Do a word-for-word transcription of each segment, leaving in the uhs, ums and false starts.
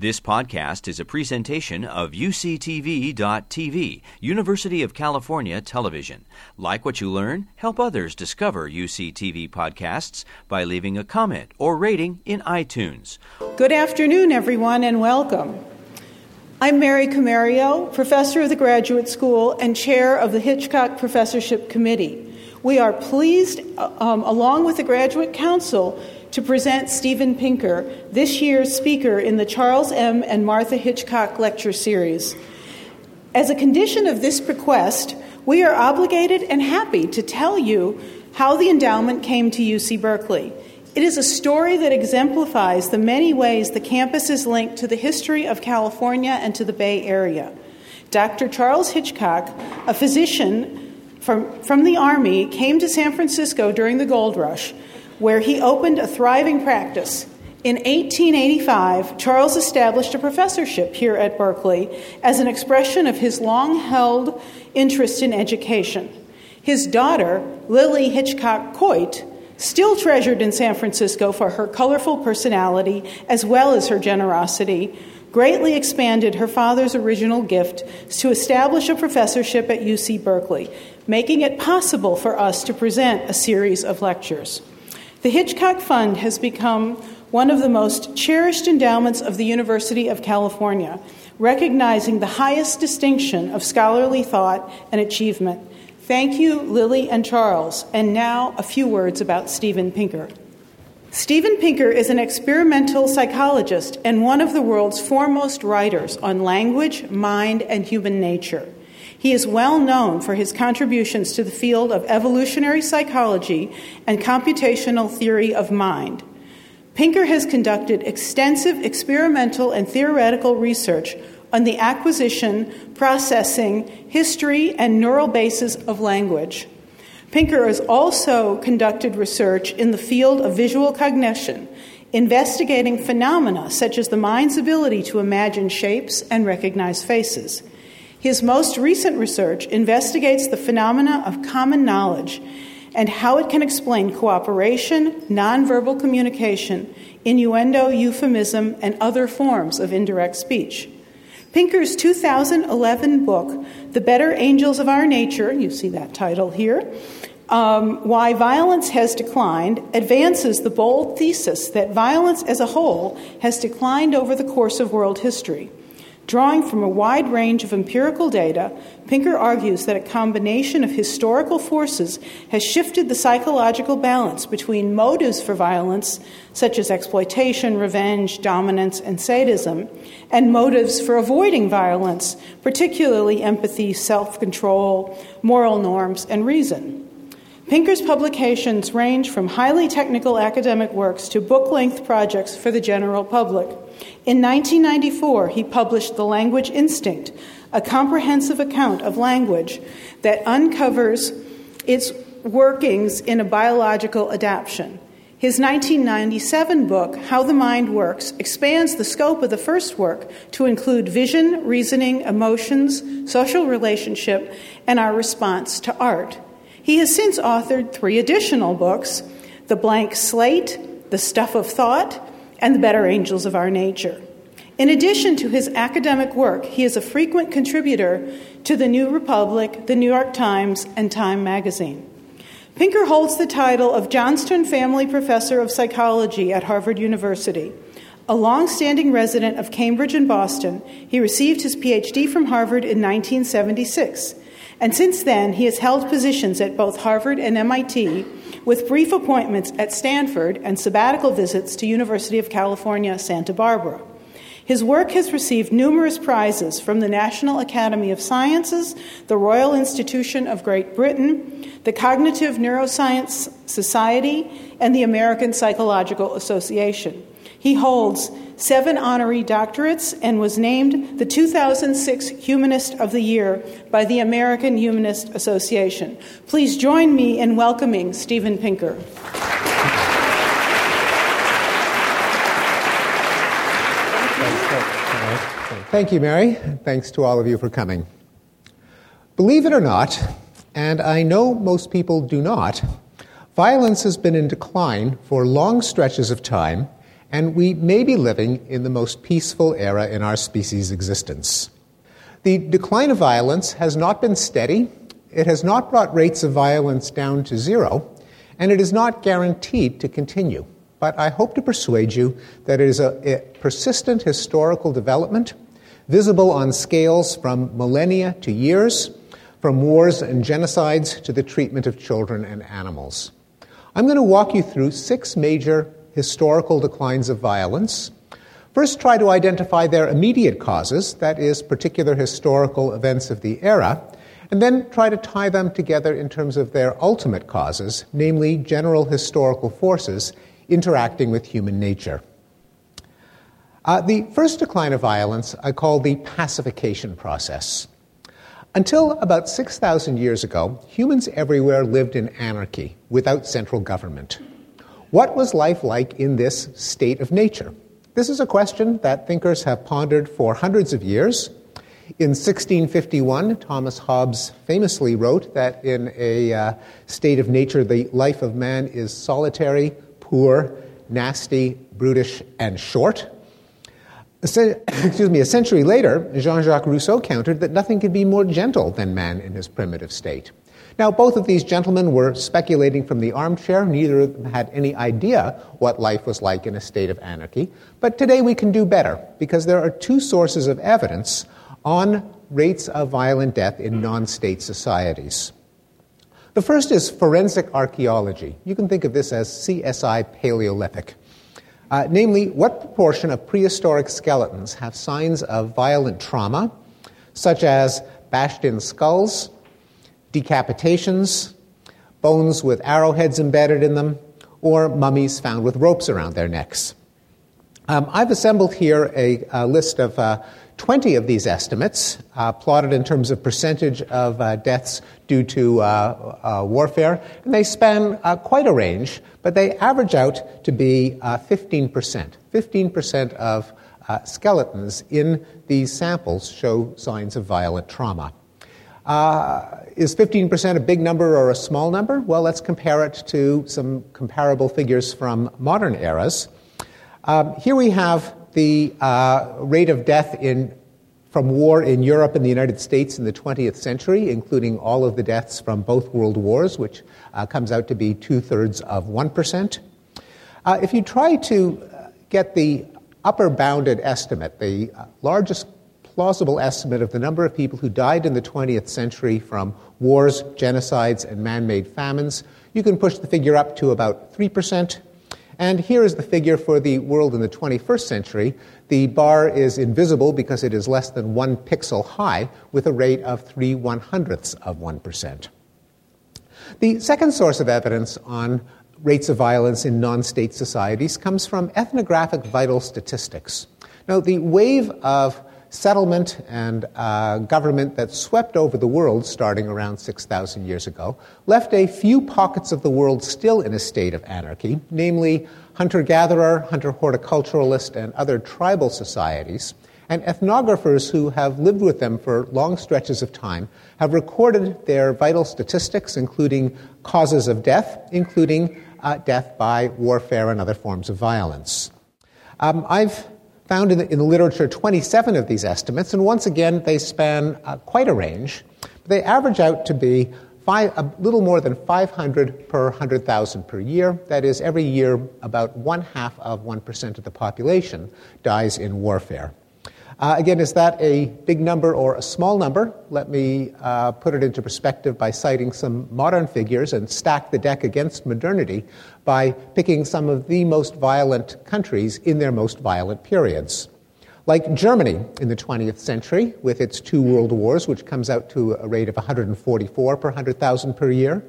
This podcast is a presentation of U C T V dot T V, University of California Television. Like what you learn? Help others discover U C T V podcasts by leaving a comment or rating in iTunes. Good afternoon, everyone, and welcome. I'm Mary Camario, professor of the Graduate School and chair of the Hitchcock Professorship Committee. We are pleased, um, along with the Graduate Council, to present Stephen Pinker, this year's speaker in the Charles M. and Martha Hitchcock Lecture Series. As a condition of this bequest, we are obligated and happy to tell you how the endowment came to U C Berkeley. It is a story that exemplifies the many ways the campus is linked to the history of California and to the Bay Area. Doctor Charles Hitchcock, a physician from, from the Army, came to San Francisco during the gold rush, where he opened a thriving practice. In eighteen eighty-five, Charles established a professorship here at Berkeley as an expression of his long-held interest in education. His daughter, Lily Hitchcock Coit, still treasured in San Francisco for her colorful personality as well as her generosity, greatly expanded her father's original gift to establish a professorship at U C Berkeley, making it possible for us to present a series of lectures. The Hitchcock Fund has become one of the most cherished endowments of the University of California, recognizing the highest distinction of scholarly thought and achievement. Thank you, Lily and Charles. And now, a few words about Stephen Pinker. Stephen Pinker is an experimental psychologist and one of the world's foremost writers on language, mind, and human nature. He is well known for his contributions to the field of evolutionary psychology and computational theory of mind. Pinker has conducted extensive experimental and theoretical research on the acquisition, processing, history, and neural basis of language. Pinker has also conducted research in the field of visual cognition, investigating phenomena such as the mind's ability to imagine shapes and recognize faces. His most recent research investigates the phenomena of common knowledge and how it can explain cooperation, nonverbal communication, innuendo, euphemism, and other forms of indirect speech. Pinker's two thousand eleven book, The Better Angels of Our Nature, you see that title here, um, Why Violence Has Declined, advances the bold thesis that violence as a whole has declined over the course of world history. Drawing from a wide range of empirical data, Pinker argues that a combination of historical forces has shifted the psychological balance between motives for violence, such as exploitation, revenge, dominance, and sadism, and motives for avoiding violence, particularly empathy, self-control, moral norms, and reason. Pinker's publications range from highly technical academic works to book-length projects for the general public. In nineteen ninety-four, he published The Language Instinct, a comprehensive account of language that uncovers its workings in a biological adaptation. His nineteen ninety-seven book, How the Mind Works, expands the scope of the first work to include vision, reasoning, emotions, social relationship, and our response to art. He has since authored three additional books, The Blank Slate, The Stuff of Thought, and The Better Angels of Our Nature. In addition to his academic work, he is a frequent contributor to The New Republic, The New York Times, and Time Magazine. Pinker holds the title of Johnston Family Professor of Psychology at Harvard University. A long-standing resident of Cambridge and Boston, he received his P H D from Harvard in nineteen seventy-six. And since then, he has held positions at both Harvard and M I T, with brief appointments at Stanford and sabbatical visits to University of California, Santa Barbara. His work has received numerous prizes from the National Academy of Sciences, the Royal Institution of Great Britain, the Cognitive Neuroscience Society, and the American Psychological Association. He holds seven honorary doctorates and was named the two thousand six Humanist of the Year by the American Humanist Association. Please join me in welcoming Stephen Pinker. Thank you, Mary. Thanks to all of you for coming. Believe it or not, and I know most people do not, violence has been in decline for long stretches of time and we may be living in the most peaceful era in our species' existence. The decline of violence has not been steady, it has not brought rates of violence down to zero, and it is not guaranteed to continue. But I hope to persuade you that it is a, a persistent historical development, visible on scales from millennia to years, from wars and genocides to the treatment of children and animals. I'm going to walk you through six major historical declines of violence. First, try to identify their immediate causes, that is, particular historical events of the era, and then try to tie them together in terms of their ultimate causes, namely general historical forces interacting with human nature. Uh, the first decline of violence I call the pacification process. Until about six thousand years ago, humans everywhere lived in anarchy, without central government. What was life like in this state of nature? This is a question that thinkers have pondered for hundreds of years. In sixteen fifty-one, Thomas Hobbes famously wrote that in a uh, state of nature, the life of man is solitary, poor, nasty, brutish, and short. Excuse me, a century later, Jean-Jacques Rousseau countered that nothing could be more gentle than man in his primitive state. Now, both of these gentlemen were speculating from the armchair. Neither of them had any idea what life was like in a state of anarchy. But today we can do better, because there are two sources of evidence on rates of violent death in non-state societies. The first is forensic archaeology. You can think of this as C S I Paleolithic. Uh, namely, what proportion of prehistoric skeletons have signs of violent trauma, such as bashed-in skulls, decapitations, bones with arrowheads embedded in them, or mummies found with ropes around their necks? Um, I've assembled here a, a list of uh, twenty of these estimates, uh, plotted in terms of percentage of uh, deaths due to uh, uh, warfare, and they span uh, quite a range, but they average out to be uh, fifteen percent. fifteen percent of uh, skeletons in these samples show signs of violent trauma. Uh, is fifteen percent a big number or a small number? Well, let's compare it to some comparable figures from modern eras. Um, here we have the uh, rate of death in, from war in Europe and the United States in the twentieth century, including all of the deaths from both world wars, which uh, comes out to be two-thirds of one percent. Uh, if you try to get the upper bounded estimate, the largest plausible estimate of the number of people who died in the twentieth century from wars, genocides, and man-made famines, you can push the figure up to about three percent. And here is the figure for the world in the twenty-first century. The bar is invisible because it is less than one pixel high, with a rate of three one-hundredths of one percent. The second source of evidence on rates of violence in non-state societies comes from ethnographic vital statistics. Now, the wave of settlement and uh, government that swept over the world starting around six thousand years ago left a few pockets of the world still in a state of anarchy, namely hunter-gatherer, hunter-horticulturalist, and other tribal societies, and ethnographers who have lived with them for long stretches of time have recorded their vital statistics, including causes of death, including uh, death by warfare and other forms of violence. Um, I've found in the, in the literature twenty-seven of these estimates, and once again, they span uh, quite a range. They average out to be five, a little more than five hundred per one hundred thousand per year. That is, every year, about one-half of one percent of the population dies in warfare. Uh, again, is that a big number or a small number? Let me uh, put it into perspective by citing some modern figures and stack the deck against modernity by picking some of the most violent countries in their most violent periods. Like Germany in the twentieth century, with its two world wars, which comes out to a rate of one hundred forty-four per one hundred thousand per year.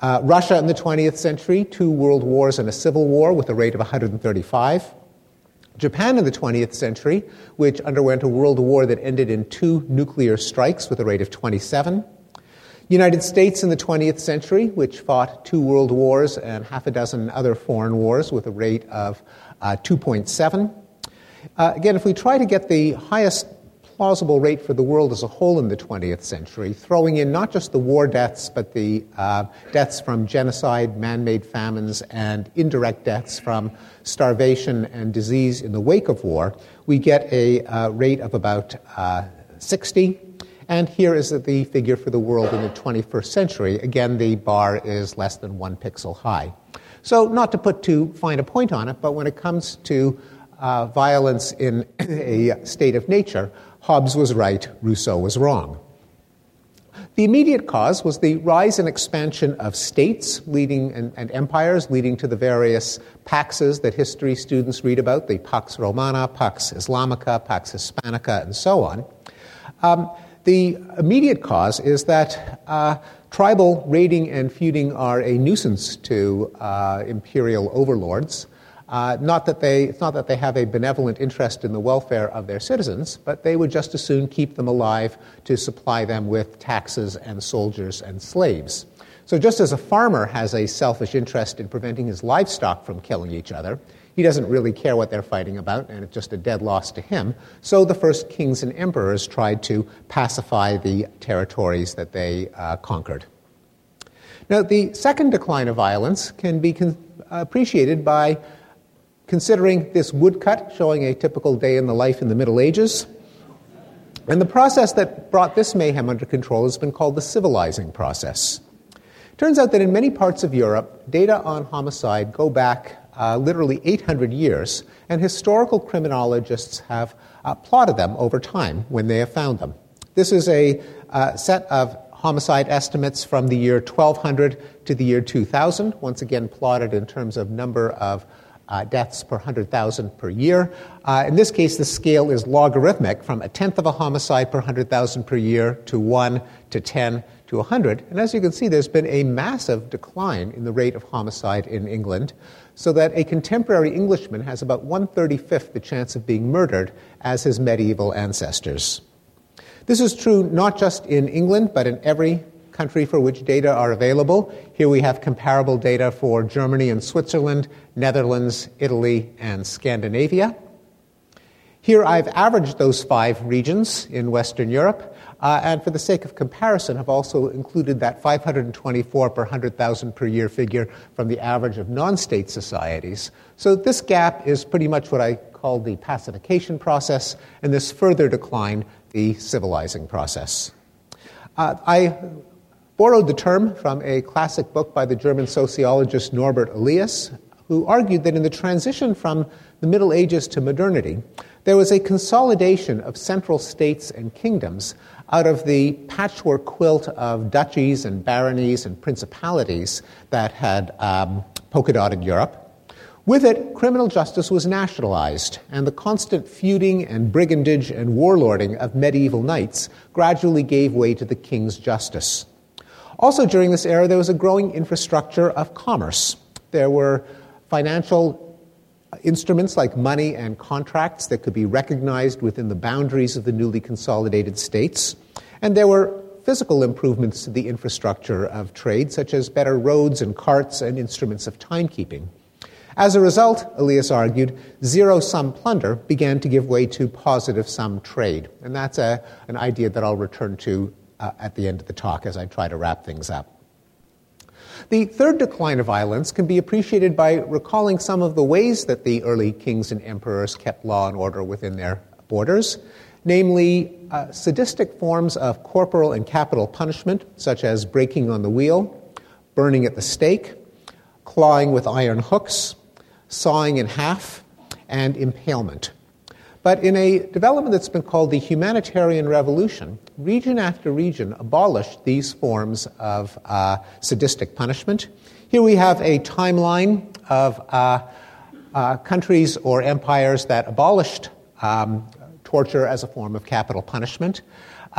Uh, Russia in the twentieth century, two world wars and a civil war, with a rate of one hundred thirty-five. Japan in the twentieth century, which underwent a world war that ended in two nuclear strikes with a rate of twenty-seven. United States in the twentieth century, which fought two world wars and half a dozen other foreign wars with a rate of uh, two point seven. Uh, again, if we try to get the highest plausible rate for the world as a whole in the twentieth century, throwing in not just the war deaths, but the uh, deaths from genocide, man-made famines, and indirect deaths from starvation and disease in the wake of war, we get a uh, rate of about uh, sixty. And here is the figure for the world in the twenty-first century. Again, the bar is less than one pixel high. So not to put too fine a point on it, but when it comes to Uh, violence in a state of nature, Hobbes was right, Rousseau was wrong. The immediate cause was the rise and expansion of states leading and, and empires, leading to the various paxes that history students read about, the Pax Romana, Pax Islamica, Pax Hispanica, and so on. Um, the immediate cause is that uh, tribal raiding and feuding are a nuisance to uh, imperial overlords. Uh, not that they, it's not that they have a benevolent interest in the welfare of their citizens, but they would just as soon keep them alive to supply them with taxes and soldiers and slaves. So just as a farmer has a selfish interest in preventing his livestock from killing each other, he doesn't really care what they're fighting about, and it's just a dead loss to him. So the first kings and emperors tried to pacify the territories that they uh, conquered. Now, the second decline of violence can be con- appreciated by considering this woodcut showing a typical day in the life in the Middle Ages. And the process that brought this mayhem under control has been called the civilizing process. Turns out that in many parts of Europe, data on homicide go back uh, literally eight hundred years, and historical criminologists have uh, plotted them over time when they have found them. This is a uh, set of homicide estimates from the year twelve hundred to the year two thousand, once again plotted in terms of number of Uh, deaths per one hundred thousand per year. Uh, in this case, the scale is logarithmic, from a tenth of a homicide per one hundred thousand per year to one to ten to one hundred. And as you can see, there's been a massive decline in the rate of homicide in England, so that a contemporary Englishman has about one thirty-fifth the chance of being murdered as his medieval ancestors. This is true not just in England, but in every country for which data are available. Here we have comparable data for Germany and Switzerland, Netherlands, Italy, and Scandinavia. Here I've averaged those five regions in Western Europe, uh, and for the sake of comparison have also included that five hundred twenty-four per one hundred thousand per year figure from the average of non-state societies. So this gap is pretty much what I call the pacification process, and this further decline, the civilizing process. Uh, I... borrowed the term from a classic book by the German sociologist Norbert Elias, who argued that in the transition from the Middle Ages to modernity, there was a consolidation of central states and kingdoms out of the patchwork quilt of duchies and baronies and principalities that had um, polka-dotted Europe. With it, criminal justice was nationalized, and the constant feuding and brigandage and warlording of medieval knights gradually gave way to the king's justice. Also during this era, there was a growing infrastructure of commerce. There were financial instruments like money and contracts that could be recognized within the boundaries of the newly consolidated states. And there were physical improvements to the infrastructure of trade, such as better roads and carts and instruments of timekeeping. As a result, Elias argued, zero-sum plunder began to give way to positive-sum trade. And that's a, an idea that I'll return to Uh, at the end of the talk as I try to wrap things up. The third decline of violence can be appreciated by recalling some of the ways that the early kings and emperors kept law and order within their borders, namely uh, sadistic forms of corporal and capital punishment, such as breaking on the wheel, burning at the stake, clawing with iron hooks, sawing in half, and impalement. But in a development that's been called the humanitarian revolution, region after region abolished these forms of uh, sadistic punishment. Here we have a timeline of uh, uh, countries or empires that abolished um, torture as a form of capital punishment,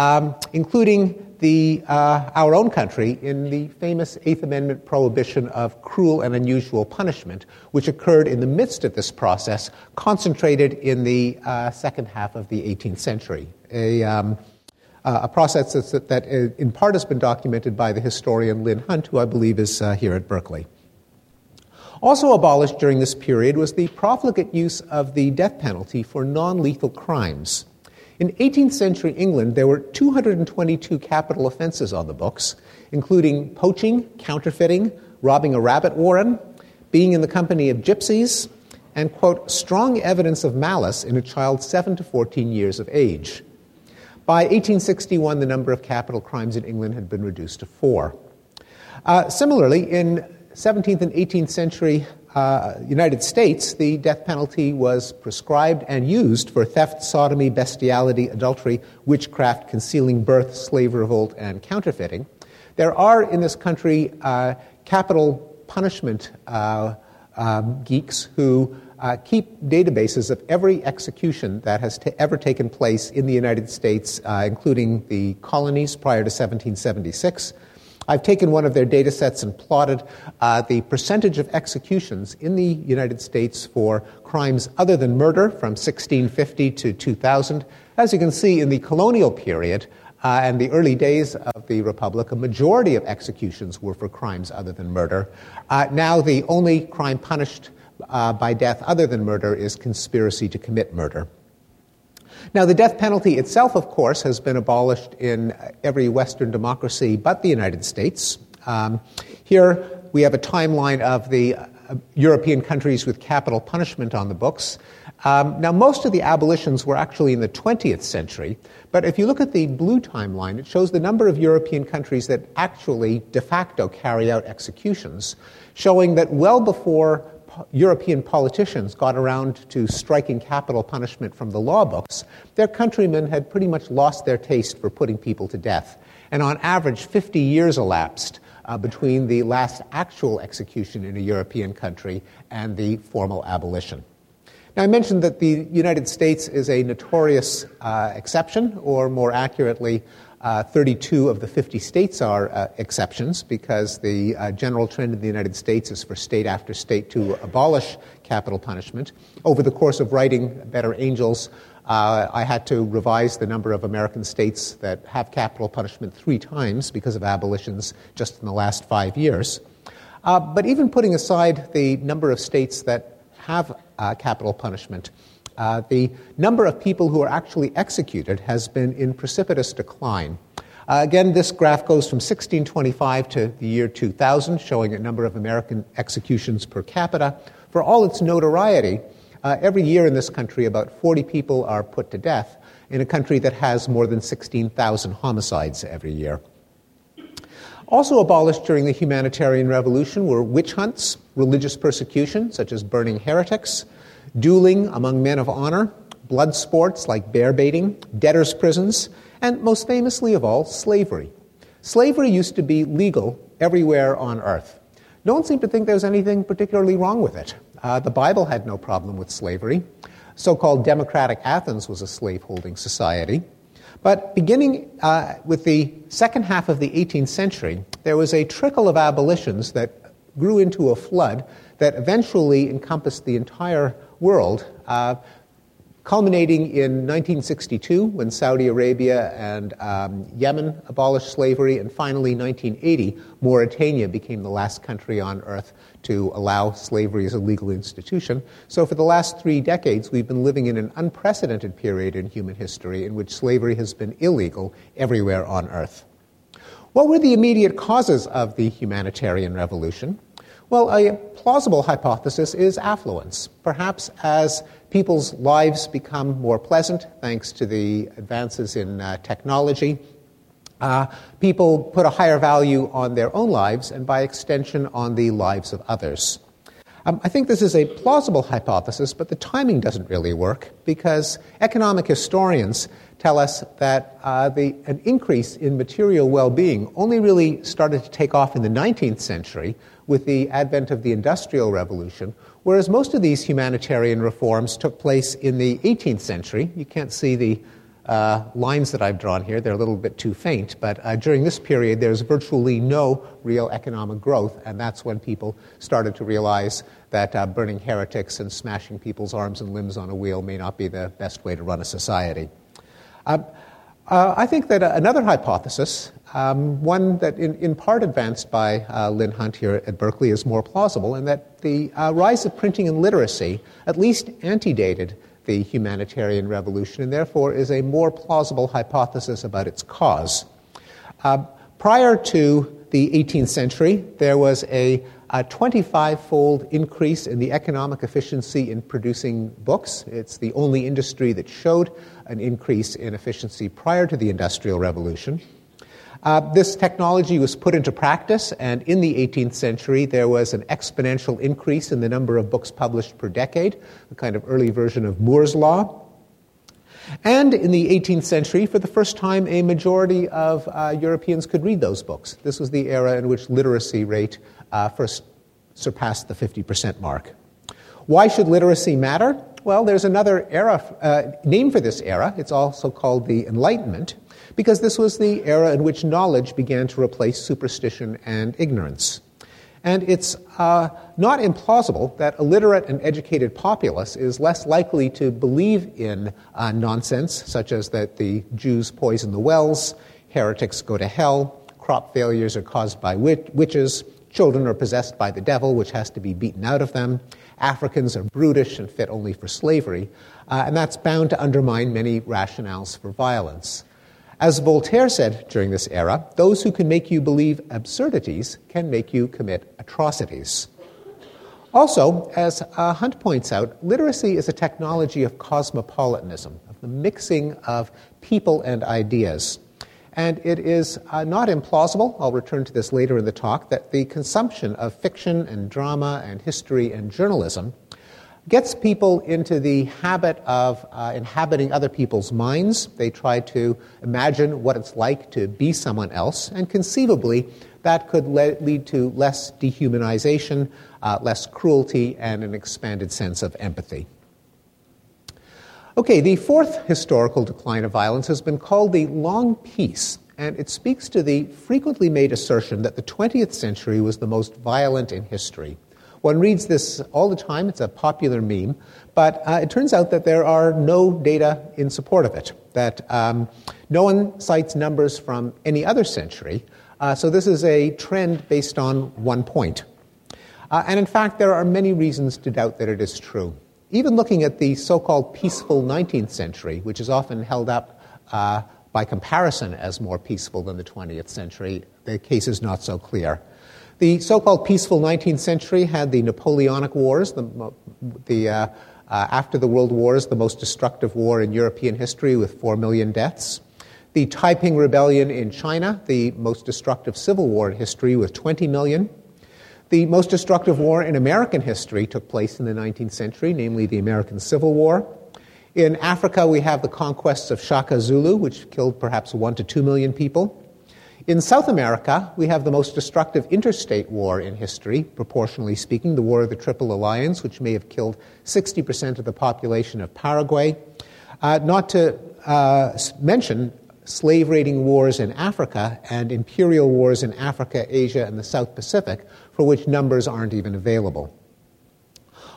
um, including the uh, our own country in the famous Eighth Amendment prohibition of cruel and unusual punishment, which occurred in the midst of this process, concentrated in the uh, second half of the eighteenth century. A um, Uh, a process that's, that, that in part has been documented by the historian Lynn Hunt, who I believe is uh, here at Berkeley. Also abolished during this period was the profligate use of the death penalty for non-lethal crimes. In eighteenth century England, there were two hundred twenty-two capital offenses on the books, including poaching, counterfeiting, robbing a rabbit warren, being in the company of gypsies, and, quote, strong evidence of malice in a child seven to fourteen years of age. By eighteen sixty-one, the number of capital crimes in England had been reduced to four. Uh, similarly, in seventeenth and eighteenth century uh, United States, the death penalty was prescribed and used for theft, sodomy, bestiality, adultery, witchcraft, concealing birth, slave revolt, and counterfeiting. There are in this country uh, capital punishment uh, um, geeks who Uh, keep databases of every execution that has t- ever taken place in the United States, uh, including the colonies prior to seventeen seventy-six. I've taken one of their data sets and plotted uh, the percentage of executions in the United States for crimes other than murder from sixteen fifty to two thousand. As you can see, in the colonial period uh, and the early days of the Republic, a majority of executions were for crimes other than murder. Uh, now the only crime punished Uh, by death other than murder is conspiracy to commit murder. Now, the death penalty itself, of course, has been abolished in every Western democracy but the United States. Um, here we have a timeline of the uh, European countries with capital punishment on the books. Um, now, most of the abolitions were actually in the twentieth century, but if you look at the blue timeline, it shows the number of European countries that actually de facto carry out executions, showing that well before European politicians got around to striking capital punishment from the law books, their countrymen had pretty much lost their taste for putting people to death. And on average, fifty years elapsed uh, between the last actual execution in a European country and the formal abolition. Now, I mentioned that the United States is a notorious uh, exception, or more accurately, Uh, thirty-two of the fifty states are uh, exceptions, because the uh, general trend in the United States is for state after state to abolish capital punishment. Over the course of writing Better Angels, uh, I had to revise the number of American states that have capital punishment three times because of abolitions just in the last five years. Uh, but even putting aside the number of states that have uh, capital punishment, Uh, the number of people who are actually executed has been in precipitous decline. Uh, again, this graph goes from sixteen twenty-five to the year two thousand, showing a number of American executions per capita. For all its notoriety, uh, every year in this country about forty people are put to death in a country that has more than sixteen thousand homicides every year. Also abolished during the humanitarian revolution were witch hunts, religious persecution, such as burning heretics, dueling among men of honor, blood sports like bear baiting, debtors' prisons, and most famously of all, slavery. Slavery used to be legal everywhere on earth. No one seemed to think there was anything particularly wrong with it. Uh, the Bible had no problem with slavery. So-called democratic Athens was a slave-holding society. But beginning uh, with the second half of the eighteenth century, there was a trickle of abolitions that grew into a flood that eventually encompassed the entire world, uh, culminating in nineteen sixty-two when Saudi Arabia and um, Yemen abolished slavery, and finally nineteen eighty, Mauritania became the last country on earth to allow slavery as a legal institution. So for the last three decades, we've been living in an unprecedented period in human history in which slavery has been illegal everywhere on earth. What were the immediate causes of the humanitarian revolution? Well, a plausible hypothesis is affluence. Perhaps as people's lives become more pleasant, thanks to the advances in uh, technology, uh, people put a higher value on their own lives and, by extension, on the lives of others. Um, I think this is a plausible hypothesis, but the timing doesn't really work, because economic historians tell us that uh, the, an increase in material well-being only really started to take off in the nineteenth century with the advent of the Industrial Revolution, whereas most of these humanitarian reforms took place in the eighteenth century. You can't see the uh, lines that I've drawn here. They're a little bit too faint, but uh, during this period there's virtually no real economic growth, and that's when people started to realize that uh, burning heretics and smashing people's arms and limbs on a wheel may not be the best way to run a society. Um, uh, I think that uh, another hypothesis, um, one that in, in part advanced by uh, Lynn Hunt here at Berkeley, is more plausible, and that the uh, rise of printing and literacy at least antedated the humanitarian revolution, and therefore is a more plausible hypothesis about its cause. Uh, prior to the eighteenth century, there was a a twenty-five-fold increase in the economic efficiency in producing books. It's the only industry that showed an increase in efficiency prior to the Industrial Revolution. Uh, this technology was put into practice, and in the eighteenth century, there was an exponential increase in the number of books published per decade, a kind of early version of Moore's Law. And in the eighteenth century, for the first time, a majority of uh, Europeans could read those books. This was the era in which literacy rate uh, first surpassed the fifty percent mark. Why should literacy matter? Well, there's another era uh, name for this era. It's also called the Enlightenment, because this was the era in which knowledge began to replace superstition and ignorance. And it's uh, not implausible that a literate and educated populace is less likely to believe in uh, nonsense, such as that the Jews poison the wells, heretics go to hell, crop failures are caused by wit- witches, children are possessed by the devil, which has to be beaten out of them, Africans are brutish and fit only for slavery, uh, and that's bound to undermine many rationales for violence. As Voltaire said during this era, those who can make you believe absurdities can make you commit atrocities. Also, as uh, Hunt points out, literacy is a technology of cosmopolitanism, of the mixing of people and ideas. And it is uh, not implausible, I'll return to this later in the talk, that the consumption of fiction and drama and history and journalism gets people into the habit of uh, inhabiting other people's minds. They try to imagine what it's like to be someone else, and conceivably that could le- lead to less dehumanization, uh, less cruelty, and an expanded sense of empathy. Okay, the fourth historical decline of violence has been called the Long Peace, and it speaks to the frequently made assertion that the twentieth century was the most violent in history. One reads this all the time. It's a popular meme. But uh, it turns out that there are no data in support of it, that um, no one cites numbers from any other century. Uh, so this is a trend based on one point. Uh, and in fact, there are many reasons to doubt that it is true. Even looking at the so-called peaceful nineteenth century, which is often held up uh, by comparison as more peaceful than the twentieth century, the case is not so clear. The so-called peaceful nineteenth century had the Napoleonic Wars, the, the uh, uh, after the World Wars, the most destructive war in European history with four million deaths. The Taiping Rebellion in China, the most destructive civil war in history with twenty million. The most destructive war in American history took place in the nineteenth century, namely the American Civil War. In Africa, we have the conquests of Shaka Zulu, which killed perhaps one to two million people. In South America, we have the most destructive interstate war in history, proportionally speaking, the War of the Triple Alliance, which may have killed sixty percent of the population of Paraguay. Uh, not to uh, mention slave-raiding wars in Africa and imperial wars in Africa, Asia, and the South Pacific, for which numbers aren't even available.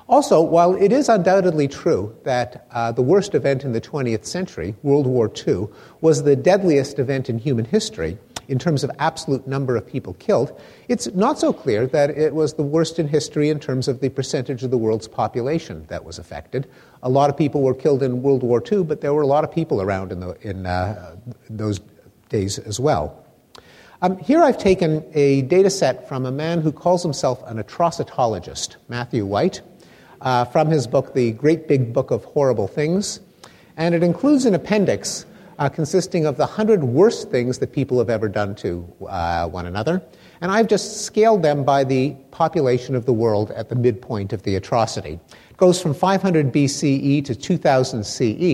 Also, while it is undoubtedly true that uh, the worst event in the twentieth century, World War Two, was the deadliest event in human history, in terms of absolute number of people killed, it's not so clear that it was the worst in history in terms of the percentage of the world's population that was affected. A lot of people were killed in World War Two, but there were a lot of people around in, the, in uh, those days as well. Um, here I've taken a data set from a man who calls himself an atrocitologist, Matthew White, uh, from his book, The Great Big Book of Horrible Things. And it includes an appendix Uh, consisting of the hundred worst things that people have ever done to uh, one another. And I've just scaled them by the population of the world at the midpoint of the atrocity. It goes from five hundred B C E to two thousand C E.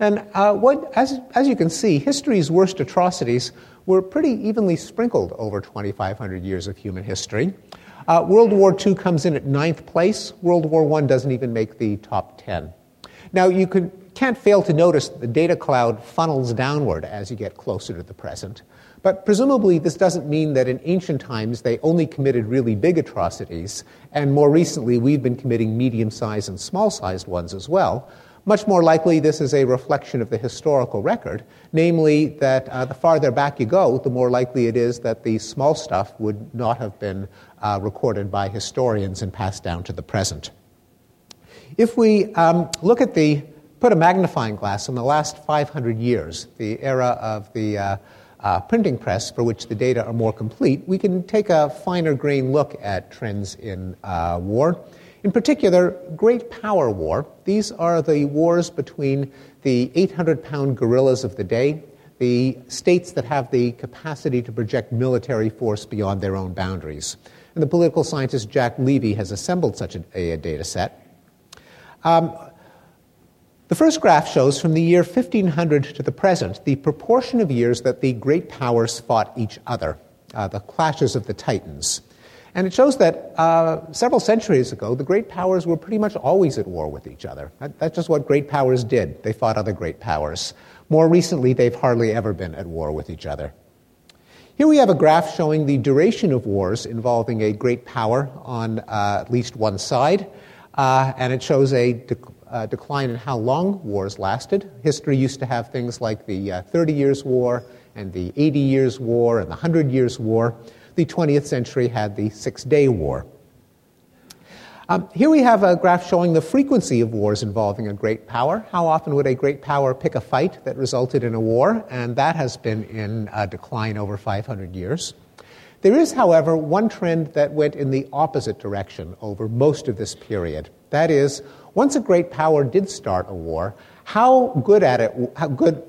And uh, what, as, as you can see, history's worst atrocities were pretty evenly sprinkled over twenty-five hundred years of human history. Uh, World War Two comes in at ninth place. World War One doesn't even make the top ten. Now, you could... can't fail to notice that the data cloud funnels downward as you get closer to the present. But presumably this doesn't mean that in ancient times they only committed really big atrocities, and more recently we've been committing medium-sized and small-sized ones as well. Much more likely this is a reflection of the historical record, namely that uh, the farther back you go, the more likely it is that the small stuff would not have been uh, recorded by historians and passed down to the present. If we um, look at the put a magnifying glass on the last five hundred years, the era of the uh, uh, printing press for which the data are more complete, we can take a finer grain look at trends in uh, war. In particular, great power war. These are the wars between the eight hundred pound guerrillas of the day, the states that have the capacity to project military force beyond their own boundaries. And the political scientist Jack Levy has assembled such a, a data set. Um, the first graph shows from the year fifteen hundred to the present the proportion of years that the great powers fought each other, uh, the clashes of the titans. And it shows that uh, several centuries ago, the great powers were pretty much always at war with each other. That, that's just what great powers did. They fought other great powers. More recently, they've hardly ever been at war with each other. Here we have a graph showing the duration of wars involving a great power on uh, at least one side, uh, and it shows a dec- uh, decline in how long wars lasted. History used to have things like the uh, Thirty Years' War and the Eighty Years' War and the Hundred Years' War. The twentieth century had the Six-Day War. Um, here we have a graph showing the frequency of wars involving a great power. How often would a great power pick a fight that resulted in a war? And that has been in uh, decline over five hundred years. There is, however, one trend that went in the opposite direction over most of this period. That is, once a great power did start a war, how good at it, how good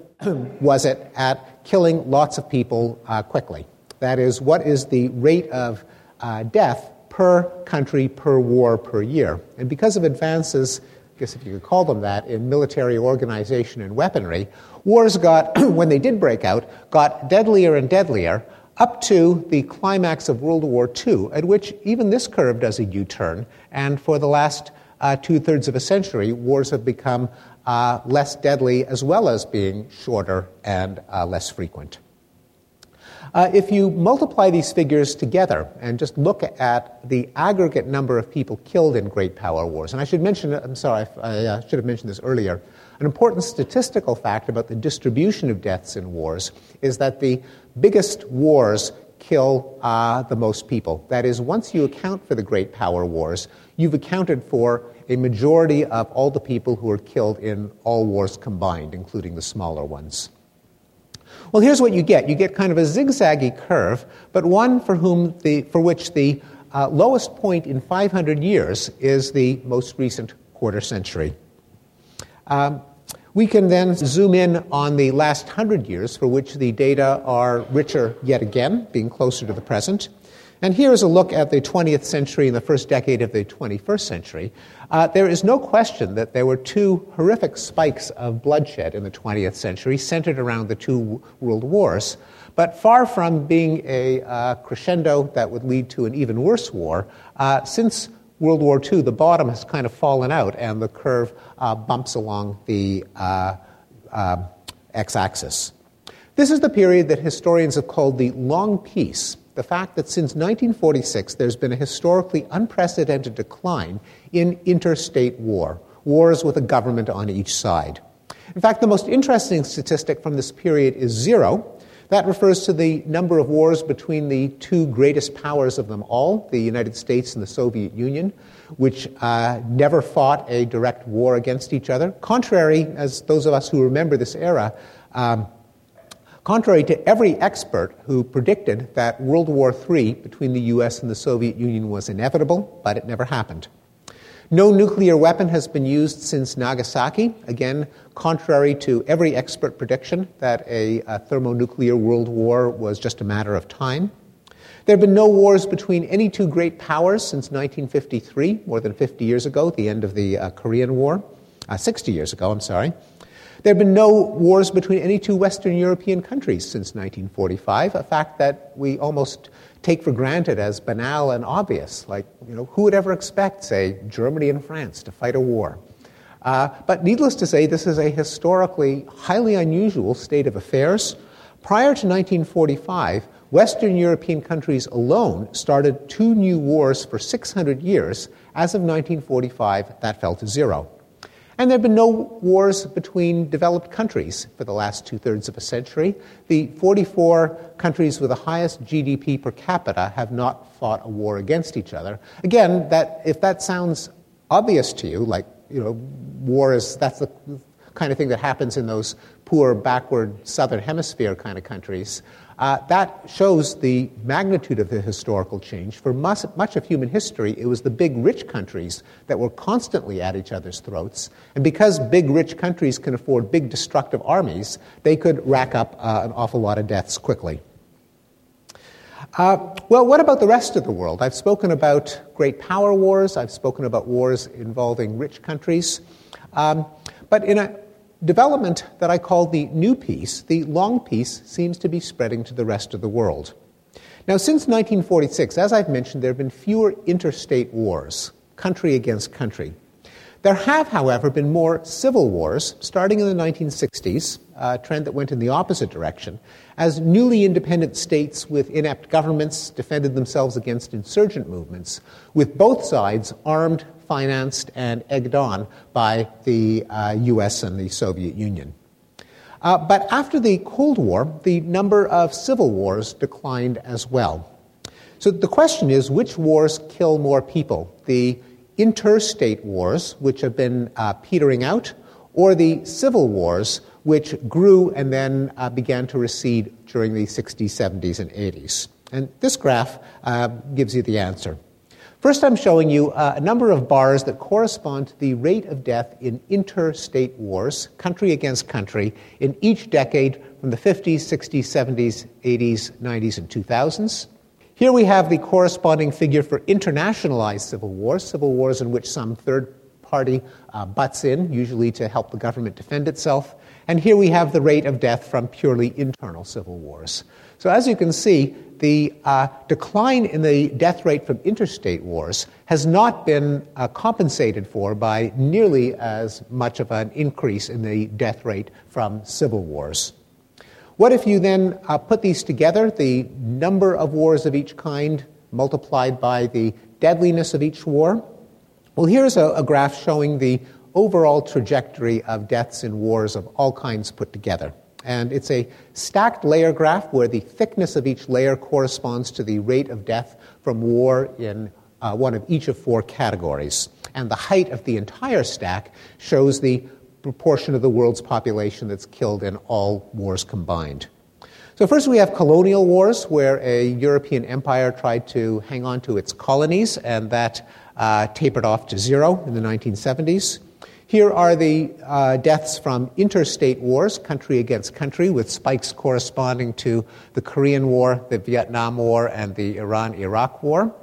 was it at killing lots of people uh, quickly? That is, what is the rate of uh, death per country, per war, per year? And because of advances, I guess if you could call them that, in military organization and weaponry, wars got, when they did break out, got deadlier and deadlier, up to the climax of World War Two, at which even this curve does a U-turn. And for the last uh, two-thirds of a century, wars have become uh, less deadly, as well as being shorter and uh, less frequent. Uh, if you multiply these figures together and just look at the aggregate number of people killed in great power wars, and I should mention, I'm sorry, I uh, should have mentioned this earlier, an important statistical fact about the distribution of deaths in wars is that the biggest wars kill uh, the most people. That is, once you account for the great power wars, you've accounted for a majority of all the people who are killed in all wars combined, including the smaller ones. Well, here's what you get. You get kind of a zigzaggy curve, but one for whom the for which the uh, lowest point in five hundred years is the most recent quarter century. Um, we can then zoom in on the last one hundred years, for which the data are richer yet again, being closer to the present. And here is a look at the twentieth century and the first decade of the twenty-first century. Uh, there is no question that there were two horrific spikes of bloodshed in the twentieth century centered around the two world wars. But far from being a uh, crescendo that would lead to an even worse war, uh, since World War Two, the bottom has kind of fallen out and the curve uh, bumps along the uh, uh, x-axis. This is the period that historians have called the Long Peace. The fact that since nineteen forty-six, there's been a historically unprecedented decline in interstate war, wars with a government on each side. In fact, the most interesting statistic from this period is zero. That refers to the number of wars between the two greatest powers of them all, the United States and the Soviet Union, which uh, never fought a direct war against each other. Contrary, as those of us who remember this era, um, Contrary to every expert who predicted that World War Three between the U S and the Soviet Union was inevitable, but it never happened. No nuclear weapon has been used since Nagasaki, again, contrary to every expert prediction that a, a thermonuclear world war was just a matter of time. There have been no wars between any two great powers since nineteen fifty-three, more than fifty years ago, the end of the uh, Korean War, uh, sixty years ago, I'm sorry. There have been no wars between any two Western European countries since nineteen forty-five, a fact that we almost take for granted as banal and obvious. Like, you know, who would ever expect, say, Germany and France to fight a war? Uh, but needless to say, this is a historically highly unusual state of affairs. Prior to nineteen forty-five, Western European countries alone started two new wars for six hundred years. As of nineteen forty-five, that fell to zero. And there have been no wars between developed countries for the last two-thirds of a century. The forty-four countries with the highest G D P per capita have not fought a war against each other. Again, that if that sounds obvious to you, like, you know, war is, that's the kind of thing that happens in those poor, backward, southern hemisphere kind of countries, uh, that shows the magnitude of the historical change. For much, much of human history, it was the big, rich countries that were constantly at each other's throats. And because big, rich countries can afford big, destructive armies, they could rack up uh, an awful lot of deaths quickly. Uh, well, what about the rest of the world? I've spoken about great power wars. I've spoken about wars involving rich countries. Um, but in a development that I call the new peace, the long peace seems to be spreading to the rest of the world. Now, since nineteen forty-six, as I've mentioned, there have been fewer interstate wars, country against country. There have, however, been more civil wars, starting in the nineteen sixties, a trend that went in the opposite direction, as newly independent states with inept governments defended themselves against insurgent movements, with both sides armed, financed, and egged on by the uh, U S and the Soviet Union. Uh, but after the Cold War, the number of civil wars declined as well. So the question is, which wars kill more people? The interstate wars, which have been uh, petering out, or the civil wars, which grew and then uh, began to recede during the sixties, seventies, and eighties. And this graph uh, gives you the answer. First, I'm showing you uh, a number of bars that correspond to the rate of death in interstate wars, country against country, in each decade from the fifties, sixties, seventies, eighties, nineties, and two thousands. Here we have the corresponding figure for internationalized civil wars, civil wars in which some third party uh, butts in, usually to help the government defend itself. And here we have the rate of death from purely internal civil wars. So as you can see, the uh, decline in the death rate from interstate wars has not been uh, compensated for by nearly as much of an increase in the death rate from civil wars. What if you then uh, put these together, the number of wars of each kind multiplied by the deadliness of each war? Well, here's a, a graph showing the overall trajectory of deaths in wars of all kinds put together. And it's a stacked layer graph where the thickness of each layer corresponds to the rate of death from war in uh, one of each of four categories. And the height of the entire stack shows the proportion of the world's population that's killed in all wars combined. So first we have colonial wars, where a European empire tried to hang on to its colonies, and that uh, tapered off to zero in the nineteen seventies. Here are the uh, deaths from interstate wars, country against country, with spikes corresponding to the Korean War, the Vietnam War, and the Iran-Iraq War.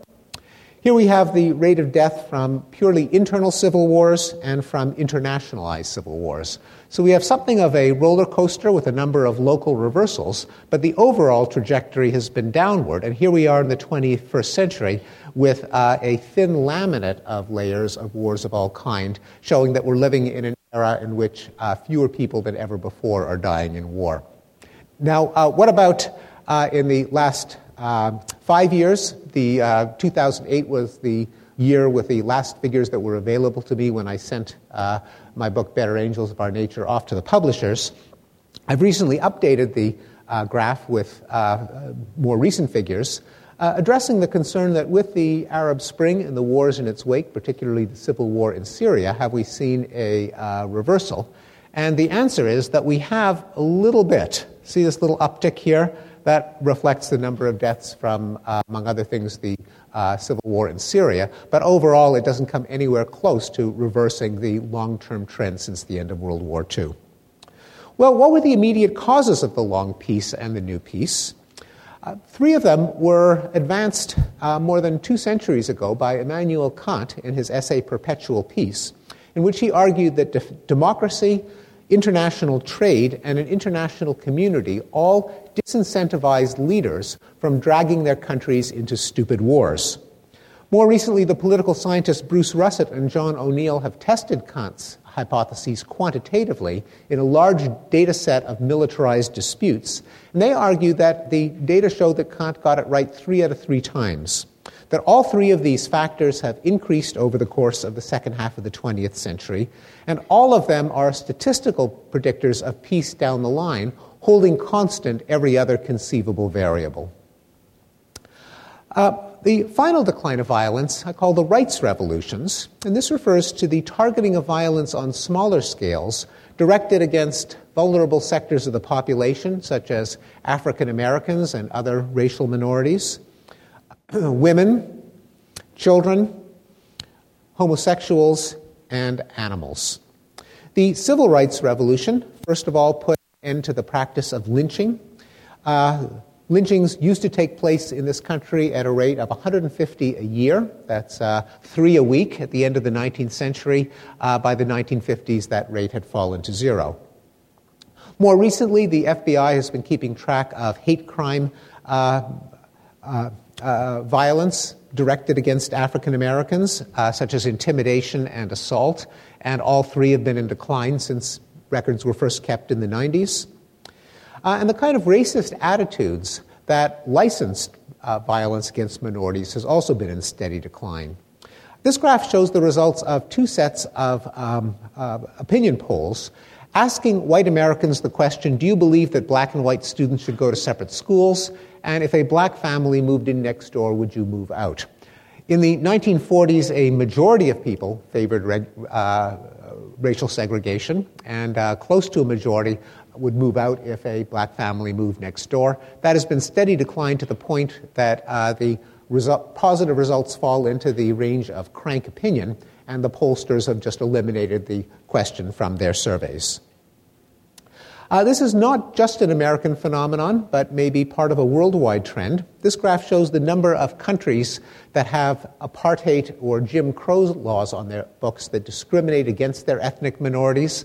Here we have the rate of death from purely internal civil wars and from internationalized civil wars. So we have something of a roller coaster with a number of local reversals, but the overall trajectory has been downward. And here we are in the twenty-first century with uh, a thin laminate of layers of wars of all kinds, showing that we're living in an era in which uh, fewer people than ever before are dying in war. Now, uh, what about uh, in the last uh, five years? The uh, two thousand eight was the year with the last figures that were available to me when I sent uh, my book, Better Angels of Our Nature, off to the publishers. I've recently updated the uh, graph with uh, more recent figures, uh, addressing the concern that with the Arab Spring and the wars in its wake, particularly the civil war in Syria, have we seen a uh, reversal? And the answer is that we have a little bit. See this little uptick here? That reflects the number of deaths from, uh, among other things, the uh, civil war in Syria. But overall, it doesn't come anywhere close to reversing the long-term trend since the end of World War Two. Well, what were the immediate causes of the long peace and the new peace? Uh, three of them were advanced uh, more than two centuries ago by Immanuel Kant in his essay Perpetual Peace, in which he argued that de- democracy, international trade, and an international community all disincentivized leaders from dragging their countries into stupid wars. More recently, the political scientists Bruce Russett and John O'Neill have tested Kant's hypotheses quantitatively in a large data set of militarized disputes, and they argue that the data show that Kant got it right three out of three times, that all three of these factors have increased over the course of the second half of the twentieth century, and all of them are statistical predictors of peace down the line, holding constant every other conceivable variable. Uh, The final decline of violence I call the rights revolutions, and this refers to the targeting of violence on smaller scales directed against vulnerable sectors of the population, such as African Americans and other racial minorities, women, children, homosexuals, and animals. The Civil Rights Revolution, first of all, put an end to the practice of lynching. Uh, Lynchings used to take place in this country at a rate of one hundred fifty a year. That's uh, three a week at the end of the nineteenth century. Uh, by the nineteen fifties, that rate had fallen to zero. More recently, the F B I has been keeping track of hate crime uh, uh, uh, violence directed against African Americans, uh, such as intimidation and assault, and all three have been in decline since records were first kept in the nineties. Uh, and the kind of racist attitudes that licensed uh, violence against minorities has also been in steady decline. This graph shows the results of two sets of um, uh, opinion polls asking white Americans the question, do you believe that black and white students should go to separate schools? And if a black family moved in next door, would you move out? In the nineteen forties, a majority of people favored reg- uh, racial segregation, and uh, close to a majority would move out if a black family moved next door. That has been steady decline to the point that uh, the result, positive results fall into the range of crank opinion, and the pollsters have just eliminated the question from their surveys. Uh, this is not just an American phenomenon, but may be part of a worldwide trend. This graph shows the number of countries that have apartheid or Jim Crow laws on their books that discriminate against their ethnic minorities.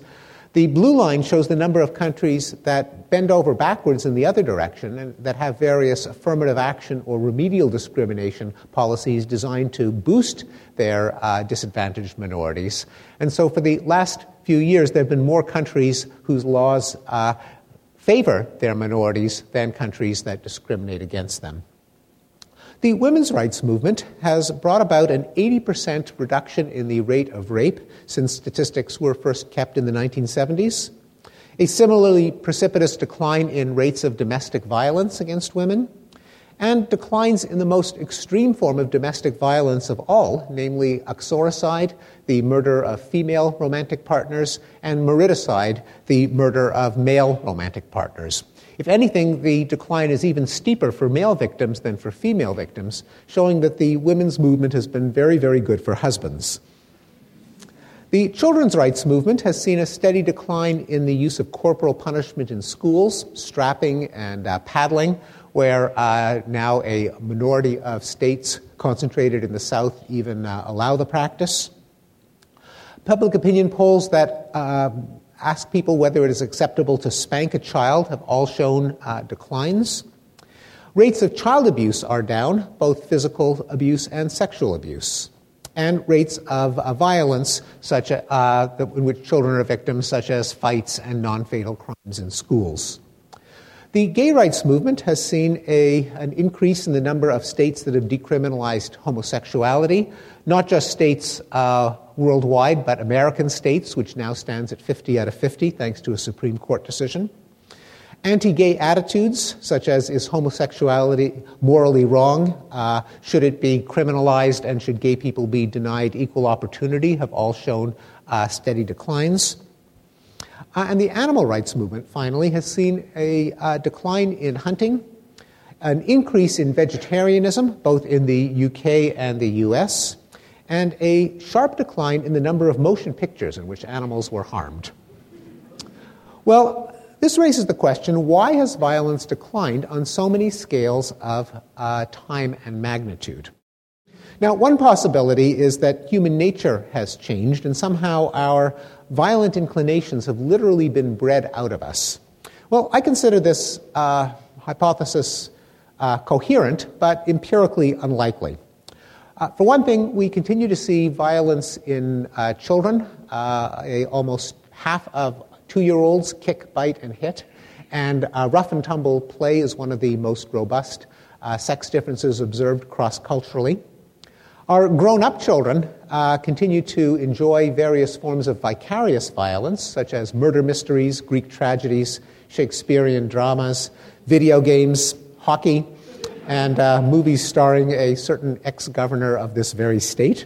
The blue line shows the number of countries that bend over backwards in the other direction and that have various affirmative action or remedial discrimination policies designed to boost their uh, disadvantaged minorities. And so for the last few years, there have been more countries whose laws uh, favor their minorities than countries that discriminate against them. The women's rights movement has brought about an eighty percent reduction in the rate of rape since statistics were first kept in the nineteen seventies. A similarly precipitous decline in rates of domestic violence against women, and declines in the most extreme form of domestic violence of all, namely uxoricide, the murder of female romantic partners, and mariticide, the murder of male romantic partners. If anything, the decline is even steeper for male victims than for female victims, showing that the women's movement has been very, very good for husbands. The children's rights movement has seen a steady decline in the use of corporal punishment in schools, strapping and uh, paddling, where uh, now a minority of states concentrated in the South even uh, allow the practice. Public opinion polls that uh, ask people whether it is acceptable to spank a child have all shown uh, declines. Rates of child abuse are down, both physical abuse and sexual abuse. And rates of uh, violence such as, uh, in which children are victims, such as fights and non-fatal crimes in schools. The gay rights movement has seen a, an increase in the number of states that have decriminalized homosexuality, not just states uh, worldwide, but American states, which now stands at fifty out of fifty, thanks to a Supreme Court decision. Anti-gay attitudes, such as is homosexuality morally wrong, uh, should it be criminalized, and should gay people be denied equal opportunity, have all shown uh, steady declines. Uh, and the animal rights movement, finally, has seen a uh, decline in hunting, an increase in vegetarianism, both in the U K and the U S, and a sharp decline in the number of motion pictures in which animals were harmed. Well, this raises the question, why has violence declined on so many scales of uh, time and magnitude? Now, one possibility is that human nature has changed, and somehow our violent inclinations have literally been bred out of us. Well, I consider this uh, hypothesis uh, coherent, but empirically unlikely. Uh, for one thing, we continue to see violence in uh, children. Uh, a, almost half of two-year-olds kick, bite, and hit. And uh, rough and tumble play is one of the most robust uh, sex differences observed cross-culturally. Our grown-up children uh, continue to enjoy various forms of vicarious violence, such as murder mysteries, Greek tragedies, Shakespearean dramas, video games, hockey, and uh, movies starring a certain ex-governor of this very state.